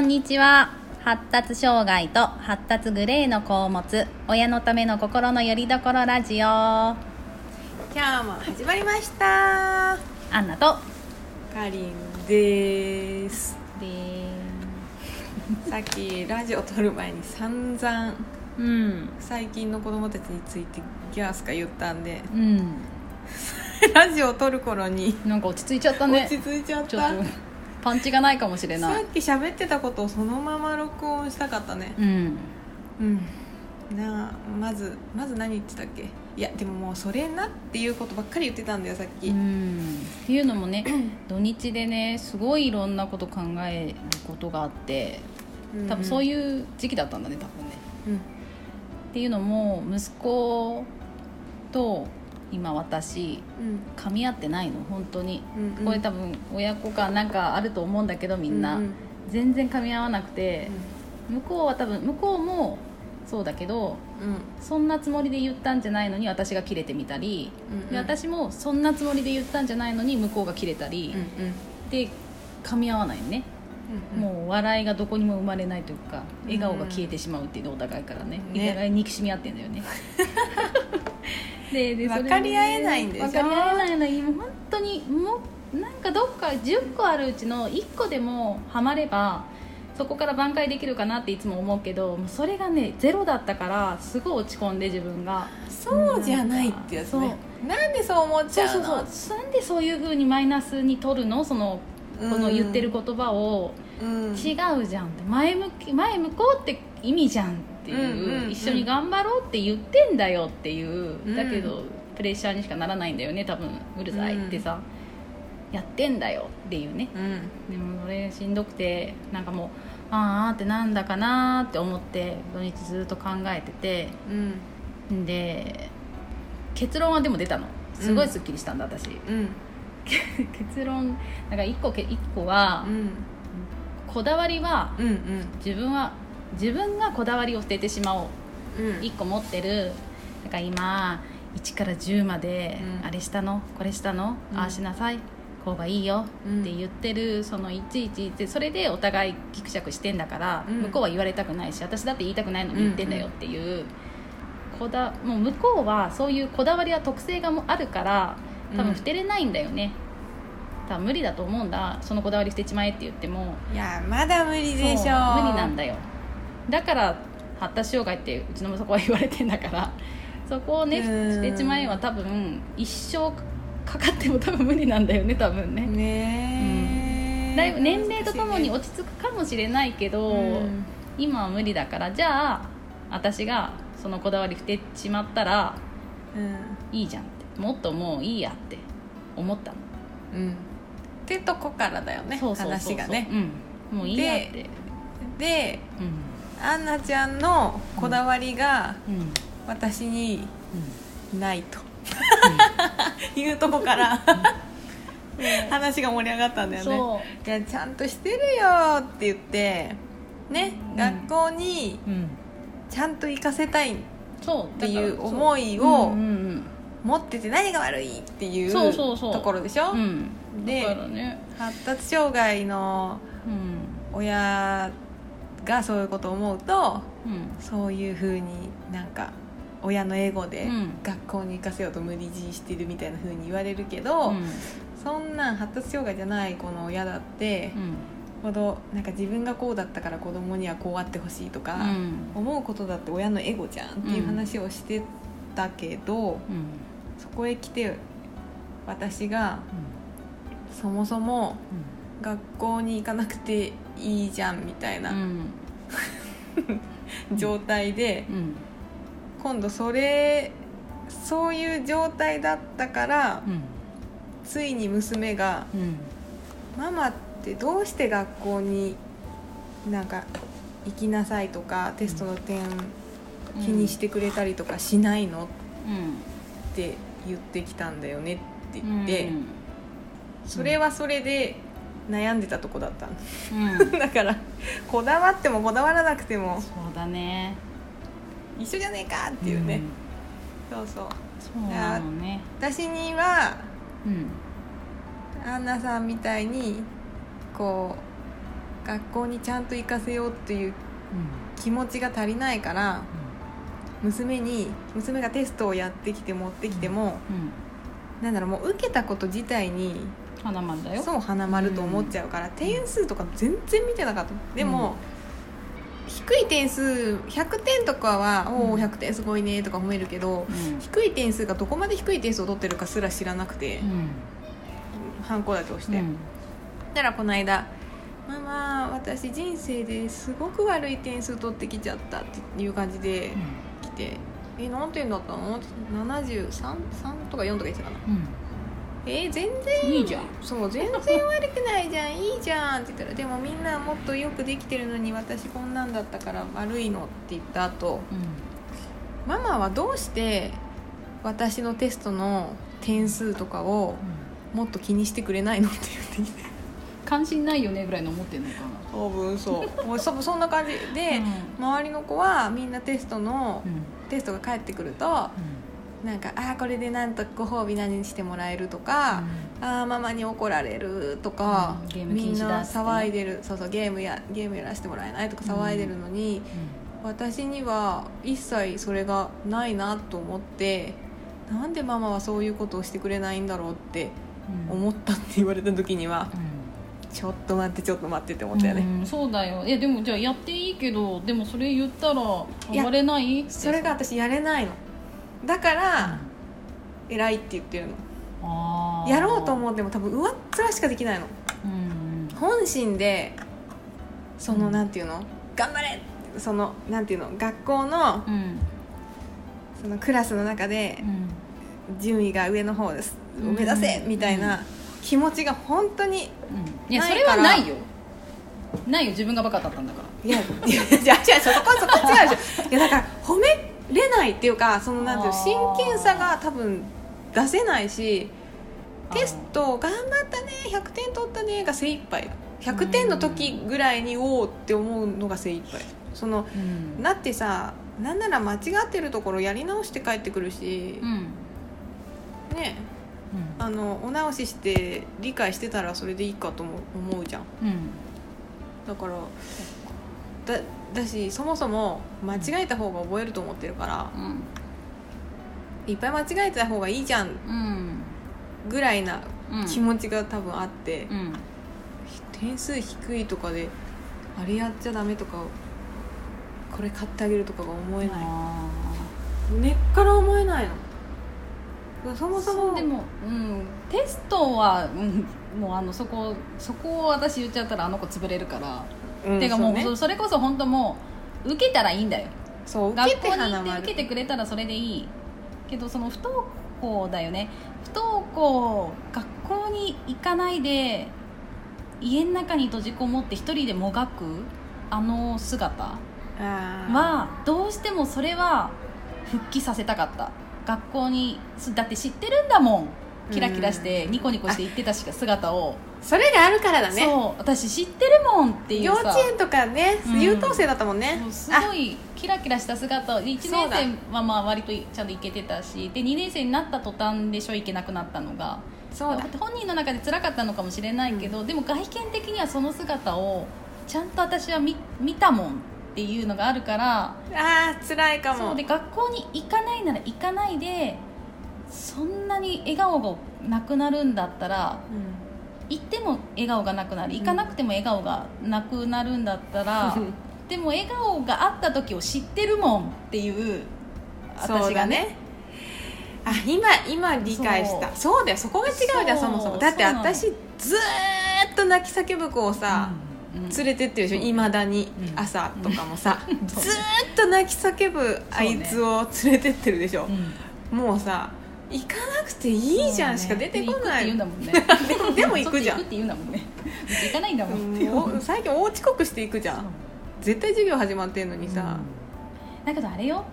こんにちは。発達障害と発達グレーの子を持つ親のための心のよりどころラジオ、今日も始まりました。アンナとカリンですさっきラジオ撮る前に散々、最近の子供たちについてギャースか言ったんで、ラジオ撮る頃になんか落ち着いちゃったね。落ち着いちゃった。ちょっとパンチがないかもしれない。さっき喋ってたことをそのまま録音したかったね。まず何言ってたっけ。いやでももうそれなっていうことばっかり言ってたんだよさっき。っていうのもね土日でねすごいいろんなこと考えることがあって多分そういう時期だったんだね多分ね、っていうのも息子と今私、噛み合ってないの本当に、これ多分親子間なんかあると思うんだけどみんな、全然噛み合わなくて、向こうは多分向こうもそうだけど、そんなつもりで言ったんじゃないのに私がキレてみたり、で私もそんなつもりで言ったんじゃないのに向こうがキレたり、で噛み合わないね、もう笑いがどこにも生まれないというか笑顔が消えてしまうっていうのお互いからね、お互い憎しみ合ってんだよねで分かり合えないんでしょ。分かり合えないのに本当にもうなんかどっか10個あるうちの1個でもハマればそこから挽回できるかなっていつも思うけど、それがねゼロだったからすごい落ち込んで自分がそうじゃないってやつね。なんでそう思っちゃうの。なんでそういう風にマイナスに取るの、そのこの言ってる言葉を、違うじゃんって前向こうって意味じゃんっていう、一緒に頑張ろうって言ってんだよっていう、だけどプレッシャーにしかならないんだよね多分。うるさいってさ、やってんだよっていうね、でも俺しんどくてなんかもうあーってなんだかなって思って土日ずっと考えてて、で結論はでも出たの。すごいスッキリしたんだ私、結論なんか1個は、こだわりは、自分がこだわりを捨ててしまおう、1個持ってる。だから今1から10まで、あれしたのこれしたの、ああしなさいこうがいいよって言ってる、そのいちいちってそれでお互いギクシャクしてんだから、向こうは言われたくないし私だって言いたくないのに言ってんだよっていう、もう向こうはそういうこだわりは特性がもあるから多分捨てれないんだよね、多分無理だと思うんだ。そのこだわり捨てちまえって言ってもいやまだ無理でしょ。無理なんだよ。だから発達障害ってうちの息子は言われてんだから、そこをね捨てちまえは多分一生かかっても多分無理なんだよね多分ね。だいぶ年齢とともに落ち着くかもしれないけど、今は無理だから、じゃあ私がそのこだわり捨てちまったら、いいじゃんってもっともういいやって思ったの、ってとこからだよね。そう話がね、もういいやってで、アンナちゃんのこだわりが私にないというとこから話が盛り上がったんだよね。いやちゃんとしてるよって言ってね、学校にちゃんと行かせたいっていう思いを持ってて何が悪いっていうところでしょ。で、発達障害の親がそういうことを思うと、そういう風になんか親のエゴで学校に行かせようと無理強いしてるみたいな風に言われるけど、そんなん発達障害じゃない子の親だって、なんか自分がこうだったから子供にはこうあってほしいとか、思うことだって親のエゴじゃんっていう話をしてたけど、そこへ来て私が、そもそも学校に行かなくていいじゃんみたいな、状態で、今度そういう状態だったから、ついに娘が、ママってどうして学校になんか行きなさいとかテストの点気にしてくれたりとかしないの、って言ってきたんだよねって言って、それはそれで悩んでたとこだった、だからこだわってもこだわらなくてもそうだね一緒じゃねえかっていうね、そうなのね。私には、アンナさんみたいにこう学校にちゃんと行かせようっていう気持ちが足りないから、うん、娘がテストをやってきて持ってきても、うん、なんだろう、もう受けたこと自体に花丸だよ、そう花丸と思っちゃうから、うん、点数とか全然見てなかった。でも、うん、低い点数100点とかは、うん、おー100点すごいねとか褒めるけど、うん、低い点数がどこまで低い点数を取ってるかすら知らなくて、うん、ハンコだとして、うん、だからこの間ママ私人生ですごく悪い点数取ってきちゃったっていう感じで来て、うん、何点だったの ?73 とか4とか言ってたかな、うん、全然いいじゃん、そう全然悪くないじゃんいいじゃんって言ったら、でもみんなもっとよくできてるのに私こんなんだったから悪いのって言った後、うん、ママはどうして私のテストの点数とかをもっと気にしてくれないのって言ってきて、関心ないよねぐらいの思ってんのかな、多分そうもうそんな感じで、うん、周りの子はみんなテストが返ってくると、うんなんかあこれでなんとご褒美何してもらえるとか、うん、あママに怒られるとか、うん、ゲーム禁止だみんな騒いでる、そうそうゲームやらせてもらえないとか騒いでるのに、うん、私には一切それがないなと思って、なんでママはそういうことをしてくれないんだろうって思ったって言われた時には、うん、ちょっと待ってって思ったよね、うん、そうだよ。でもじゃあやっていいけど、でもそれ言ったら暴れないって、それが私やれないのだから、うん、偉いって言ってるの。あやろうと思っても多分上っ面しかできないの、うん、本心でその、うん、なんていうの頑張れそのなんていうの学校 の、うん、そのクラスの中で、うん、順位が上の方です、うん、目指せみたいな気持ちが本当にないから、うん、いやそれはないよないよ、自分がバカだったんだから、いや違うそこ違うでしょいやだから褒めれないっていうか、そのなんていう真剣さが多分出せないし、テスト頑張ったね100点取ったねが精一杯、100点の時ぐらいにおおって思うのが精一杯、その、うん、だってさなんなら間違ってるところやり直して帰ってくるし、うん、ね、うん、お直しして理解してたらそれでいいかと思うじゃん、うん、だからだしそもそも間違えた方が覚えると思ってるから、うん、いっぱい間違えた方がいいじゃん、うん、ぐらいな気持ちが多分あって、うん、点数低いとかであれやっちゃダメとかこれ買ってあげるとかが思えない、根っから思えないの。そもそもでも、うん、テストは、うん、もうそこを私言っちゃったらあの子潰れるから。てかもう そうね、それこそ本当もう受けたらいいんだよ、そう学校に行って受けてくれたらそれでいいけど、その不登校だよね、不登校、学校に行かないで家の中に閉じこもって一人でもがくあの姿は、どうしてもそれは復帰させたかった。学校にだって知ってるんだもん、キラキラしてニコニコして行ってた姿を、それがあるからだね、そう私知ってるもんっていうさ、幼稚園とかね、優等生だったもんね、うん、すごいキラキラした姿を、1年生はまあ割とちゃんといけてたし、で2年生になった途端でしょいけなくなったのが、そうだ本人の中で辛かったのかもしれないけど、うん、でも外見的にはその姿をちゃんと私は 見たもんっていうのがあるから、あー辛いかも。そうで学校に行かないなら行かないで、そんなに笑顔がなくなるんだったら、うん行っても笑顔がなくなる、行かなくても笑顔がなくなるんだったら、うん、でも笑顔があった時を知ってるもんっていう私が ねあ今理解した。そうだよ、そこが違うじゃん。そもそもだって私ずっと泣き叫ぶ子をさ、うんうん、連れてってるでしょ、いまだに、うん、朝とかもさ、うん、ずっと泣き叫ぶあいつを連れてってるでしょ、う、ね、もうさ行かなくていいじゃんしか出てこない、ね、でも行くじゃん行くって言うんだもんね行かないんだもんって最近大遅刻して行くじゃん、絶対授業始まってんのにさ、うん、だけどあれよ、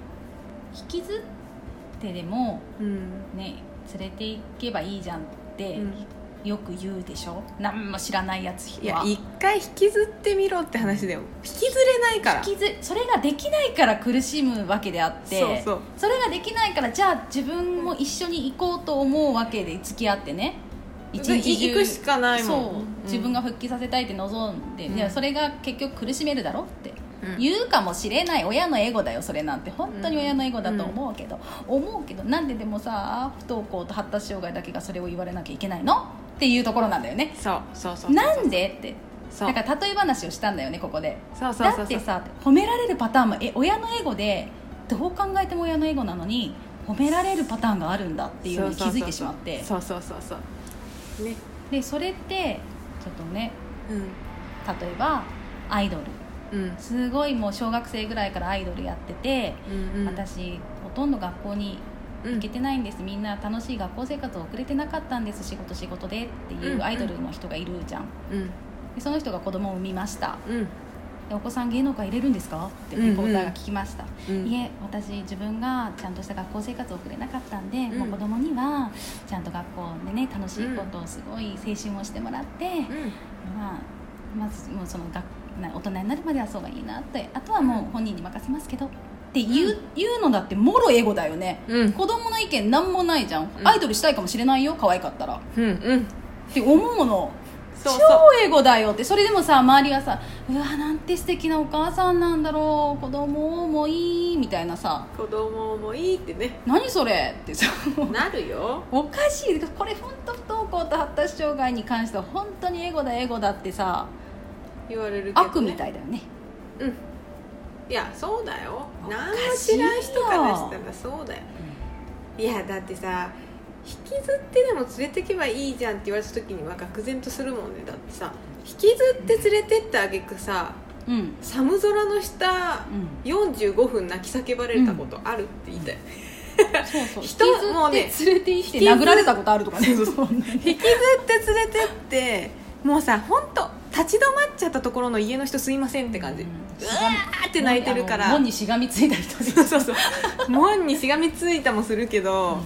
引きずってでも、うん、ね連れて行けばいいじゃんってよく言うでしょ、うん、何も知らないやつは。いや一回引きずってみろって話だよ、引きずれないから、それができないから苦しむわけであって、そうそれができないからじゃあ自分も一緒に行こうと思うわけで付き合ってね、一日中行くしかないもん。そ自分が復帰させたいって望んで、うん、それが結局苦しめるだろって言うかもしれない。親のエゴだよそれなんて、本当に親のエゴだと思うけど、うん、思うけど、なんででもさ不登校と発達障害だけがそれを言われなきゃいけないのっていうところなんだよね。そうそうそう、なんでって、だから例え話をしたんだよねここで。そうそうそうそう、だってさ褒められるパターンも親のエゴで、どう考えても親のエゴなのに褒められるパターンがあるんだっていうのに気づいてしまって、そうそうそうそう、ね、でそれってちょっとね、うん、例えばアイドル、うん、すごいもう小学生ぐらいからアイドルやってて、うんうん、私ほとんど学校に行けてないんです、うん、みんな楽しい学校生活を送れてなかったんです、仕事でっていうアイドルの人がいるじゃん、うんうん、でその人が子供を産みました、うん、お子さん芸能界入れるんですかってリポーターが聞きました、うんうん、いえ私自分がちゃんとした学校生活を送れなかったんで、うん、もう子供にはちゃんと学校でね楽しいことをすごい青春をしてもらって、うん、まずもうその大人になるまではそうがいいなって、あとはもう本人に任せますけどって言うのだってもろエゴだよね、うん、子供の意見なんもないじゃん、アイドルしたいかもしれないよ可愛かったら、うんうん、って思うのそうそう超エゴだよって。それでもさ周りはさ、うわなんて素敵なお母さんなんだろう、子供もいいみたいなさ、子供もいいってね、何それってさなるよおかしい。これ本当不登校と発達障害に関しては本当にエゴだってさ言われるけど、ね、悪みたいだよね。うん、いやそうだよ、何も知らん人からしたらそうだよ、うん、いやだってさ引きずってでも連れてけばいいじゃんって言われた時には愕然とするもんね。だってさ引きずって連れてった挙句さ、うん、寒空の下、うん、45分泣き叫ばれたことあるって言いたい、うん、そうそう人もうね連れて行って殴られたことあるとかね引きずって連れてってもうさほんと立ち止まっちゃったところの家の人すいませんって感じ、うん、うわーって泣いてるから門にしがみついた人そう門にしがみついたもするけど、うん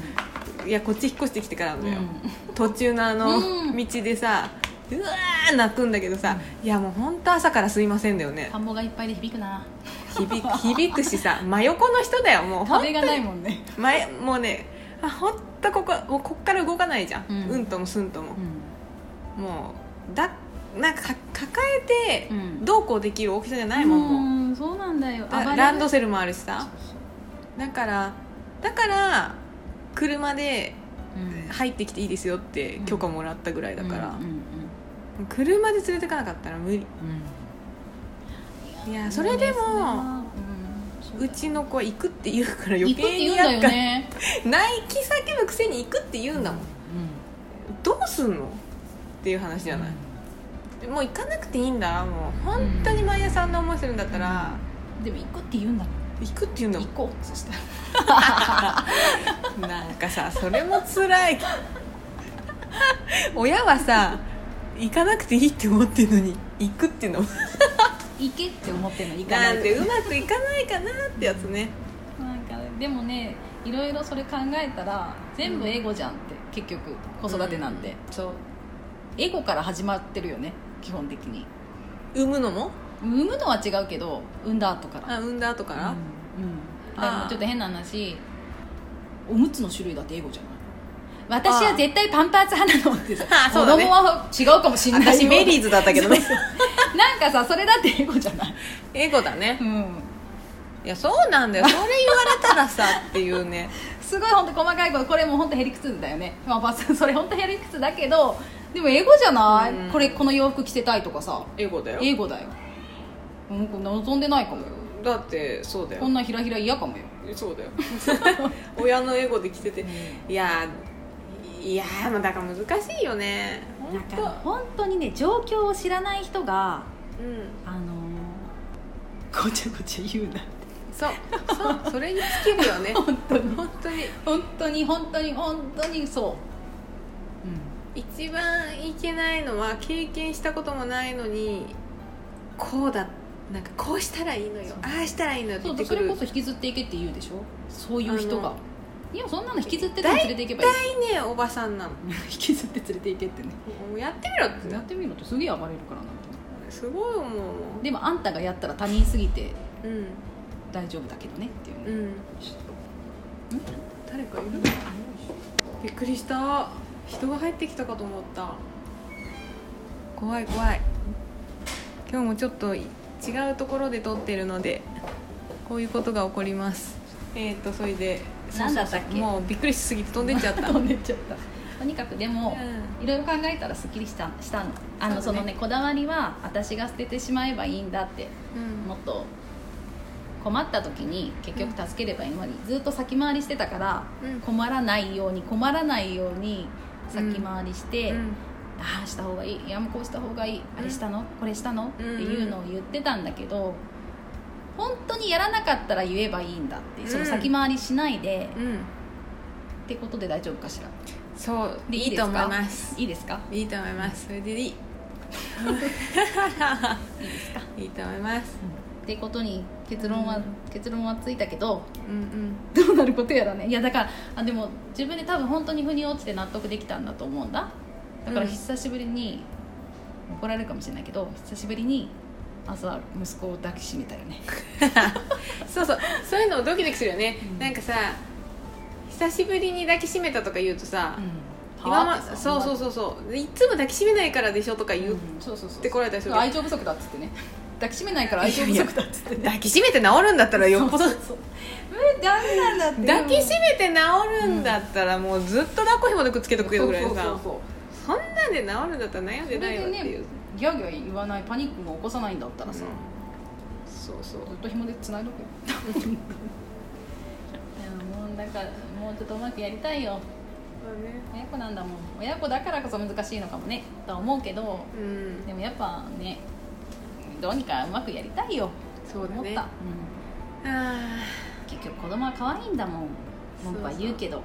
いやこっち引っ越してきてからなんだよ、うん、途中のあの道でさ、うん、うわー泣くんだけどさ、うん、いやもう本当朝からすいませんだよね。田んぼがいっぱいで響くな、響くしさ真横の人だよ、もう壁がないもんね前もうねあほんとこっから動かないじゃん、うん、うんともすんとも、うん、もうだなんか抱えてどうこうできる大きさじゃないもん、うん、もうそうなんだよ、ランドセルもあるしさ、だから車で入ってきていいですよって許可もらったぐらいだから、うんうんうん、車で連れてかなかったら無理、うん、いやそれでも、うん、うちの子は行くって言うから余計にやっか、ね、泣き叫ぶくせに行くって言うんだもん、うん、どうすんのっていう話じゃない、うん、もう行かなくていいんだ、もう本当に毎朝あんな思いするんだったら、うん、でも行くって言うんだもん、行くって言うんだもん、行こうそしたらなんかさそれも辛い親はさ行かなくていいって思ってるのに行くっていうのも行けって思ってるのに行かないなんでうまくいかないかなってやつねなんかでもねいろいろそれ考えたら全部エゴじゃんって、結局子育てなんて、うん、そうエゴから始まってるよね基本的に。産むのも産むのは違うけど産んだ後からうんうん、だからちょっと変な話、おむつの種類だって英語じゃない、私は絶対パンパーツ派なのってさ、子供は違うかもしれない、ね、私メリーズだったけどねなんかさそれだって英語じゃない、英語だね、うん、いやそうなんだよそれ言われたらさっていうねすごい本当細かいこと、これも本当へりくつだよね、まあ、それ本当へりくつだけどでも英語じゃない、うん、この洋服着せたいとかさ英語だよ望んでないかもよ、だってそうだよ、こんなひらひら嫌かもよ、そうだよ親のエゴで着てて、うん、いやだから難しいよね本当にね。状況を知らない人が、うん、ごちゃごちゃ言うなそうそれに尽きるよね本当にそう、うん、一番いけないのは経験したこともないのにこうだなんかこうしたらいいのよ、ああしたらいいのよって言ってくる。そうそれこそ引きずっていけって言うでしょ、そういう人が。いやそんなの引きずって連れていけばいい、大体ねおばさんなの引きずって連れていけってね、もうやってみろってすげえ暴れるからなってすごい思う。でもあんたがやったら他人すぎて、うん、大丈夫だけどねっていう、ね、うん、ん誰かいるの、びっくりした、人が入ってきたかと思った。怖い。今日もちょっと違うところで撮ってるのでこういうことが起こります。それで何だったっけ、もうびっくりしすぎて飛んでっちゃったとにかくでも、いろいろ考えたらすっきりしたの。そのね、こだわりは私が捨ててしまえばいいんだって、もっと困った時に結局助ければいいのに、ずっと先回りしてたから、困らないように先回りして、ああした方がいい、いやもうこうした方がいい、あれしたのこれしたのっていうのを言ってたんだけど、本当にやらなかったら言えばいいんだって、その先回りしないで、ってことで大丈夫かしら。そうでいいと思います。いいですか。いいと思います。それでいいいいですか。いいと思います、ってことに結論はついたけど、どうなることやらね。いやだからでも自分で多分本当に腑に落ちて納得できたんだと思うんだ。だから久しぶりに、怒られるかもしれないけど、久しぶりに朝息子を抱きしめたよね。そういうのをドキドキするよね、なんかさ久しぶりに抱きしめたとか言うとさ、そういつも抱きしめないからでしょとか言ってこられたりする。愛情不足だっつってね、抱きしめないから愛情不足だっつって、ね、抱きしめて治るんだったらよっぽど抱きしめて治るんだったらもうずっと抱っこ紐でくっつけとくけどぐらいのさ、そんなんで治るんだったら悩んでないわっていう、ね、ギャーギャー言わない、パニックも起こさないんだったらさ、ずっと紐でつないどくよ。だからもうちょっとうまくやりたいよ、親子なんだもん。親子だからこそ難しいのかもねとは思うけど、でもやっぱねどうにかうまくやりたいよ。そうだね、思った、結局子供は可愛いんだもん、文句は言うけど。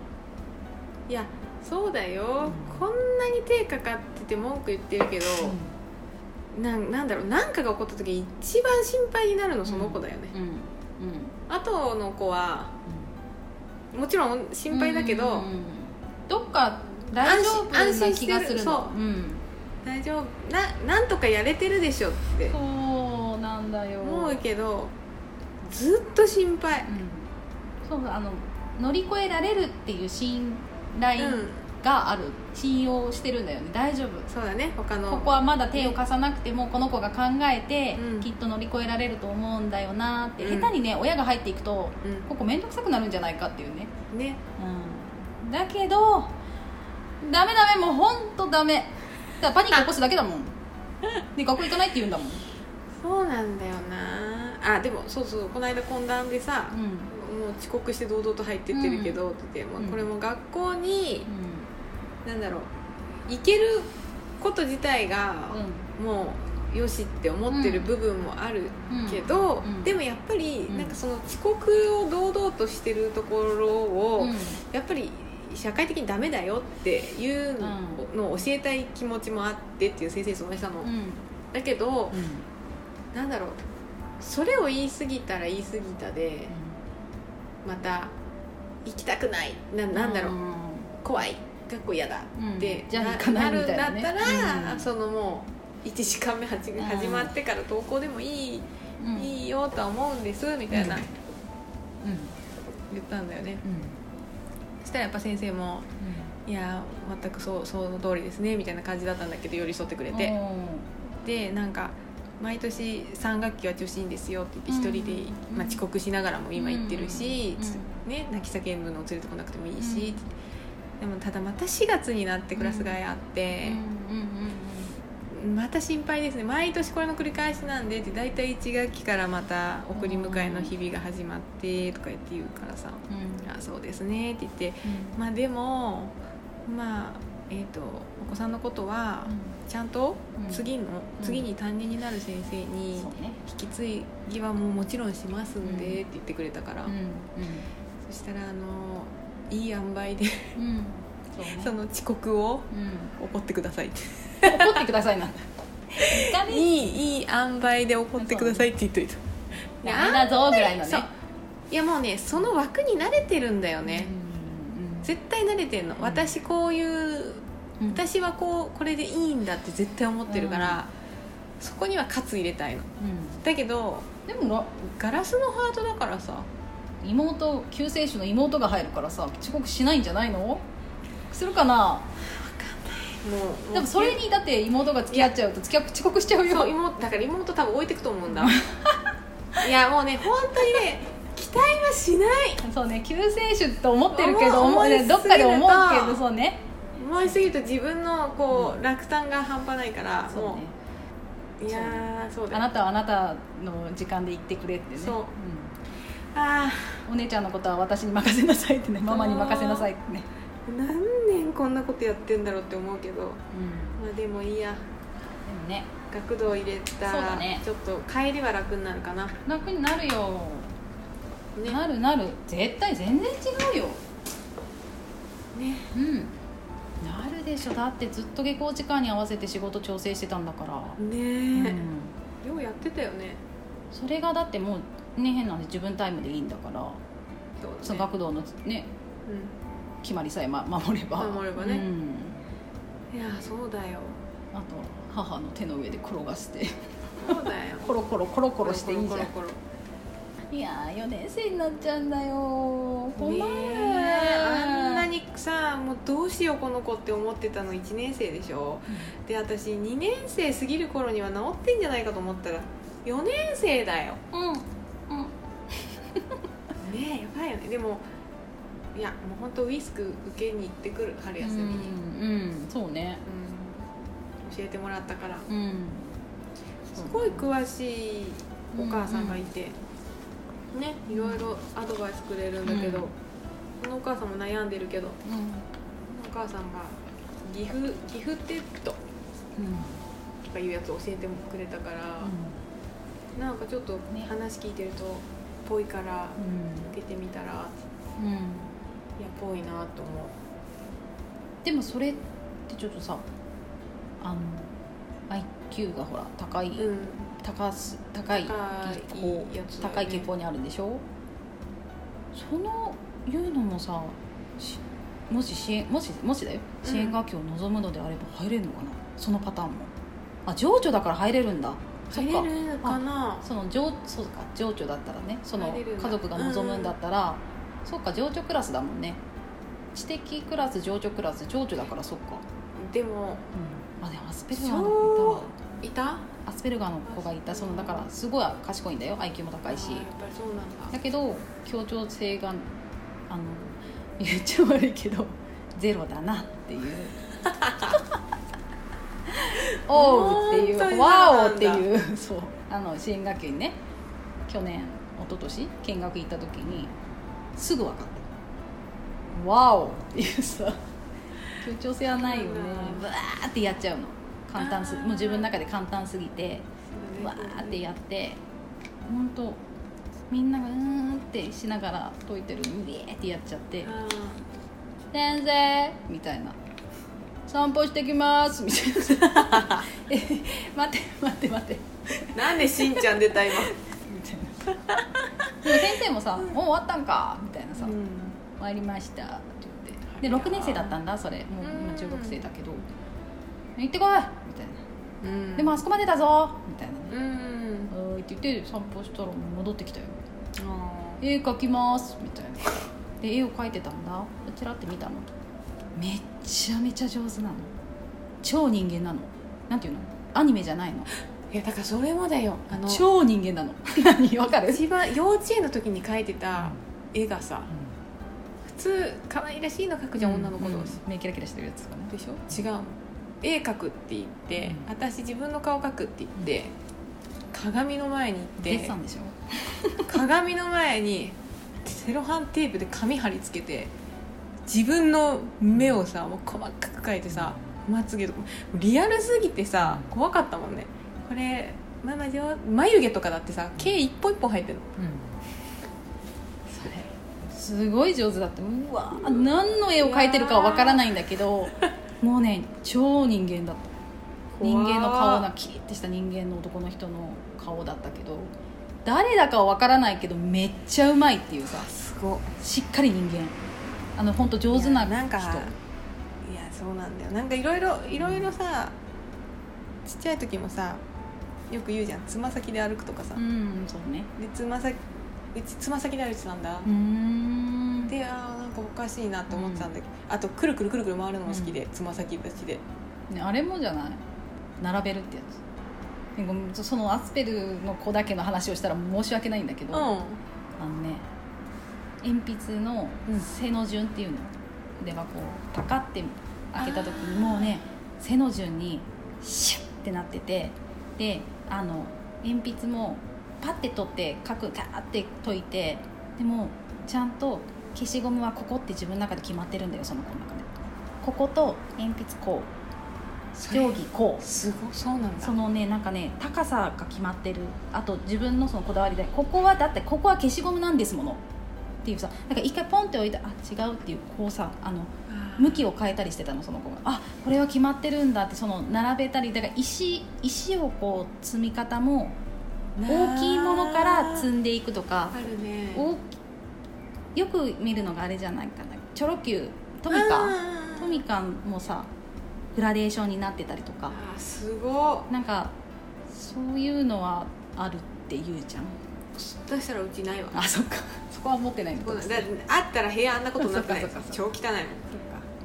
いやそうだよ、こんなに手かかってて文句言ってるけど、なんだろう、なんかが起こった時一番心配になるのその子だよね、あとの子は、もちろん心配だけど、どっか大丈夫な気がするの。大丈夫、なんとかやれてるでしょってそうなんだよ思うけど、ずっと心配、そう乗り越えられるっていう信頼がある、信用してるんだよね。大丈夫そうだね、他のここはまだ手を貸さなくてもこの子が考えて、きっと乗り越えられると思うんだよなって、下手にね親が入っていくと、ここ面倒くさくなるんじゃないかっていうね、だけどダメ、もうほんとダメだからパニック起こすだけだもん。で学校行かないって言うんだもん。そうなんだよなあ。でもそうこの間懇談でさ、もう遅刻して堂々と入ってってるけど、って言って、これも学校に、なんだろう、行けること自体がもうよしって思ってる部分もあるけど、でもやっぱりなんかその遅刻を堂々としてるところをやっぱり社会的にダメだよっていうのを教えたい気持ちもあってっていう先生に相談したの、だけど、なんだろう、それを言い過ぎたら言い過ぎたでまた行きたくない、なんだろう、怖い学校嫌だってなるんだったら、そのもう1時間目始まってから登校でもいいよとは思うんですみたいな、言ったんだよね、そしたらやっぱ先生も、いや全くその通りですねみたいな感じだったんだけど寄り添ってくれて、でなんか毎年3学期は女子院ですよって言って一人で、遅刻しながらも今行ってるし、ね、泣き叫ぶのを連れてこなくてもいいし、でもただまた4月になってクラス替えあって、また心配ですね。毎年これの繰り返しなんでって、だいたい1学期からまた送り迎えの日々が始まってとか言って言うからさ、あそうですねって言って、まあでもまあお子さんのことはちゃんと次に担任になる先生に引き継ぎはもうもちろんしますんでって言ってくれたから、そしたらいい塩梅で、その遅刻を怒ってくださいって、怒ってくださいなんだいい塩梅で怒ってくださいって言っといた、ダメだぞぐらいのね。いやもうね、その枠に慣れてるんだよね、絶対慣れてるの、私こういう、私はこれでいいんだって絶対思ってるから、そこには喝入れたいの、だけどでもガラスのハートだからさ、救世主の妹が入るからさ、遅刻しないんじゃないの？するかな？わかんない。うでもそれにだって妹が付き合っちゃうと付き合う遅刻しちゃうよ。そう妹だから妹多分置いてくと思うんだいやもうね本当にね期待はしない。そうね救世主と思ってるけどどっかで思うけどそうね思いすぎると自分のこう、うん、落胆が半端ないからそう、ね、もういやそうだあなたはあなたの時間で行ってくれってね。そう、うん、あお姉ちゃんのことは私に任せなさいってねママに任せなさいってね何年こんなことやってんだろうって思うけど、うん、まあでもいいや。でもね学童入れたら、ね、ちょっと帰りは楽になるかな。楽になるよ、ね、なるなる絶対全然違うよね。うんなるでしょだってずっと下校時間に合わせて仕事調整してたんだからねえ、うん、ようやってたよね。それがだってもうね変なんで自分タイムでいいんだからそうだね、その学童のね、うん、決まりさえ、守ればね、うん、いやそうだよ。あと母の手の上で転がしてそうだよコロコロコロコロしていいじゃん。いや4年生になっちゃうんだよ困る、あんなにさもうどうしようこの子って思ってたの1年生でしょ、うん、で私2年生過ぎる頃には治ってんじゃないかと思ったら4年生だよ。うんうんねえやばいよね。でもいやもうほんとウィスク受けに行ってくる春休みにうん、うん、そうね、うん、教えてもらったから、うん、すごい詳しいお母さんがいて、うんうんね、いろいろアドバイスくれるんだけど、うん、お母さんも悩んでるけど、うん、お母さんがギフテッドとかいうやつ教えてもくれたから、うん、なんかちょっと話聞いてると、ね、ぽいから受けてみたら、うん、いやぽいなと思う。でもそれってちょっとさIQ がほら高い、うん高い傾向にあるんでしょ。そのいうのもさもしだよ支援学級を望むのであれば入れるのかな、うん、そのパターンもあ情緒だから入れるんだ。入れるかな。そのそうか情緒だったらねその家族が望むんだったら、うん、そうか情緒クラスだもんね。知的クラス情緒クラス情緒だからそっか。でも、うん、あでもアスペルガーのいたアスペルガーの子がいた。そのだからすごい賢いんだよ IQ も高いし。やっぱりそうなんだ。だけど協調性が言っちゃ悪いけどゼロだなっていうおうっていうワオっていうそう支援学級にね去年一昨年見学行った時にすぐ分かったワオっていうさ協調性はないよね。ブワーってやっちゃうの簡単すもう自分の中で簡単すぎてわーってやってほんとみんながうーんってしながら解いてるウエーってやっちゃって先生みたいな散歩してきますみたいな待ってなんでしんちゃん出た今みたいなでも先生もさ、うん、もう終わったんかみたいなさ、うん、参りましたって言ってで6年生だったんだそれもう今中学生だけど行ってこいみたいな、うん、でもあそこまでだぞみたいなね、うん、あーって言って散歩したら戻ってきたよみたいな絵描きますみたいなで絵を描いてたんだこちらって見たのめっちゃめちゃ上手なの超人間なのなんていうのアニメじゃないのいやだからそれもだよ超人間なの何わかる一番幼稚園の時に描いてた絵がさ、うん普通可愛らしいの描くじゃん、うん、女の子同士、うん、目キラキラしてるやつとかねでしょ違う絵描くって言って、うん、私自分の顔描くって言って、うん、鏡の前に行ってデッサンでしょ鏡の前にセロハンテープで紙貼り付けて自分の目をさもう細かく描いてさまつげとかリアルすぎてさ怖かったもんねこれママ上眉毛とかだってさ毛一本一本入ってるの、うん、それすごい上手だってうわ何の絵を描いてるかは分からないんだけどもうね超人間だった人間の顔なキーってした人間の男の人の顔だったけど誰だかは分からないけどめっちゃうまいっていうさすごしっかり人間ほんと上手な人いやそうなんだよなんかいろいろさちっちゃい時もさよく言うじゃんつま先で歩くとかさうんそうねでつま先で歩いてたんだでおかしいなと思ってたんだけど、うん、あとくるくる回るのも好きで、うん、つま先立ちでね、あれもじゃない、並べるってやつ。そのアスペルの子だけの話をしたら申し訳ないんだけど、うん、あのね、鉛筆の背の順っていうのではこうパカって開けた時にもうね、背の順にシュッってなってて、であの鉛筆もパッて取って書く、ガーって解いて、でもちゃんと消しゴムはここって自分の中で決まってるんだよ、その子の中で。ここと鉛筆こう、定規こう、すごい、そうなんだ。そのね、なんかね、高さが決まってる。あと自分のそのこだわりで、ここはだってここは消しゴムなんですものっていうさ、なんか一回ポンって置いて、あ違うっていうこうさ、あの向きを変えたりしてたの、その子が。あ、これは決まってるんだって、その並べたりだから、石をこう積み方も大きいものから積んでいくとか、あるね。よく見るのがあれじゃないかな、チョロ Q、トミカもさ、グラデーションになってたりとか、あ、すごい。なんかそういうのはあるって言うじゃん。出したらうちないわ。あ、そっか。そこは持ってないのか。あったら部屋あんなことになってない。超汚いもん。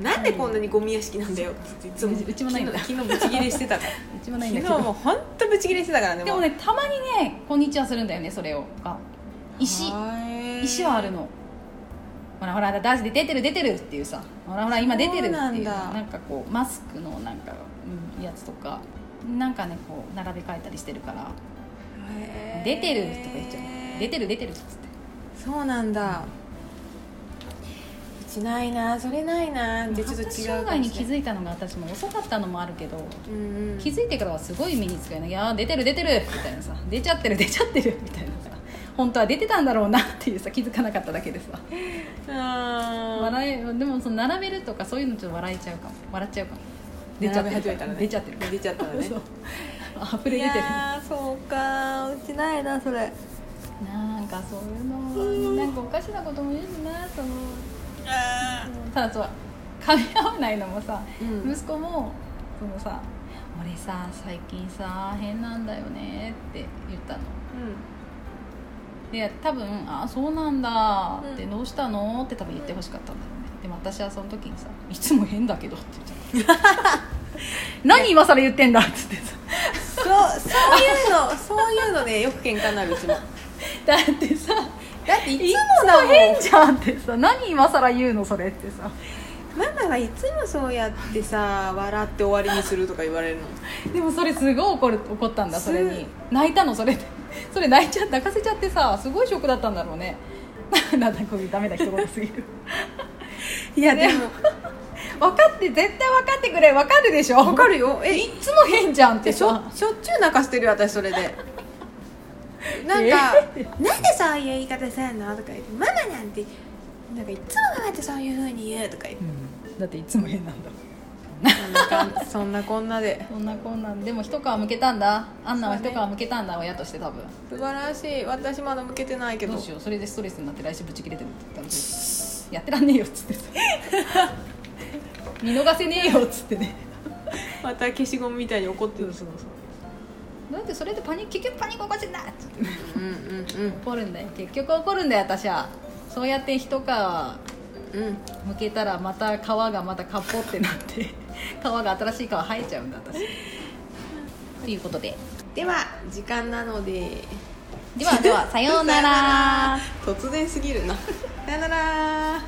なんでこんなにゴミ屋敷なんだよっていつも。うちもないんだ。昨日ブチギレしてた。うちもないんだけど。昨日もう本当ブチギレしてたからね。でもね、たまにね、こんにちはするんだよね、それを。石はあるの。ほらほら出して出てるっていうさ、ほらほら今出てるっていう、なんかこうマスクのなんかやつとか、なんかねこう並べ替えたりしてるから、出てるとか言っちゃう、出てるっつって。そうなんだ。うちないな、それないな。でちょっと違うかもしれない。障害に気づいたのが私も遅かったのもあるけど、うんうん、気づいてからはすごい身につかない。いや出てるみたいなさ、出ちゃってるみたいなさ。本当は出てたんだろうなっていうさ、気づかなかっただけでさ、でもその並べるとかそういうのちょっと笑っちゃうかも。出ちゃってるからね。出ちゃったらね。あふれ出てる。いやそうか、うちないなそれ。なんかそういうの、なんかおかしなことも言うな、その。ただそう噛み合わないのもさ、うん、息子もそのさ、俺さ最近さ変なんだよねって言ったの。うん。で多分「あそうなんだ」って「どうしたの?」って多分言ってほしかったんだろうね。でも私はその時にさ「いつも変だけど」って言っちゃった何今更言ってんだ」っつってさそういうのね、よく喧嘩になるうちも。だっていつもだもん、変じゃんってさ、何今更言うのそれってさ、ママがいつもそうやってさ笑って終わりにするとか言われるの。でもそれすごい怒ったんだ、それに。泣いたの、それで。それ泣かせちゃってさ、すごいショックだったんだろうね。なんだこれダメだ、人事すぎる。いやでも分かって、絶対分かってくれ、分かるでしょ。分かるよ。いつも変じゃんってさ、しょっちゅう泣かしてるよ私それで。なんかなんでそういう言い方さんのとか言って、ママなんてなんかいつもママってそういう風に言うとか言って、うん、だっていつも変なんだ。そんなこんなでも一皮むけたんだ、アンナは一皮むけたんだ、親として多分素晴らしい。私まだむけてないけど、どうしよう。それでストレスになって来週ブチ切れてるって言ったら、やってらんねえよっつって見逃せねえよっつってねまた消しゴムみたいに怒ってる。そうだってそれで結局パニック起こしてんだっつって怒るんだよ、結局怒るんだよ私は。そうやって一皮むけたらまた皮がまたカポってなって皮が新しい皮生えちゃうんだ私ということで、では時間なので、ではさようなら突然すぎるなさようなら。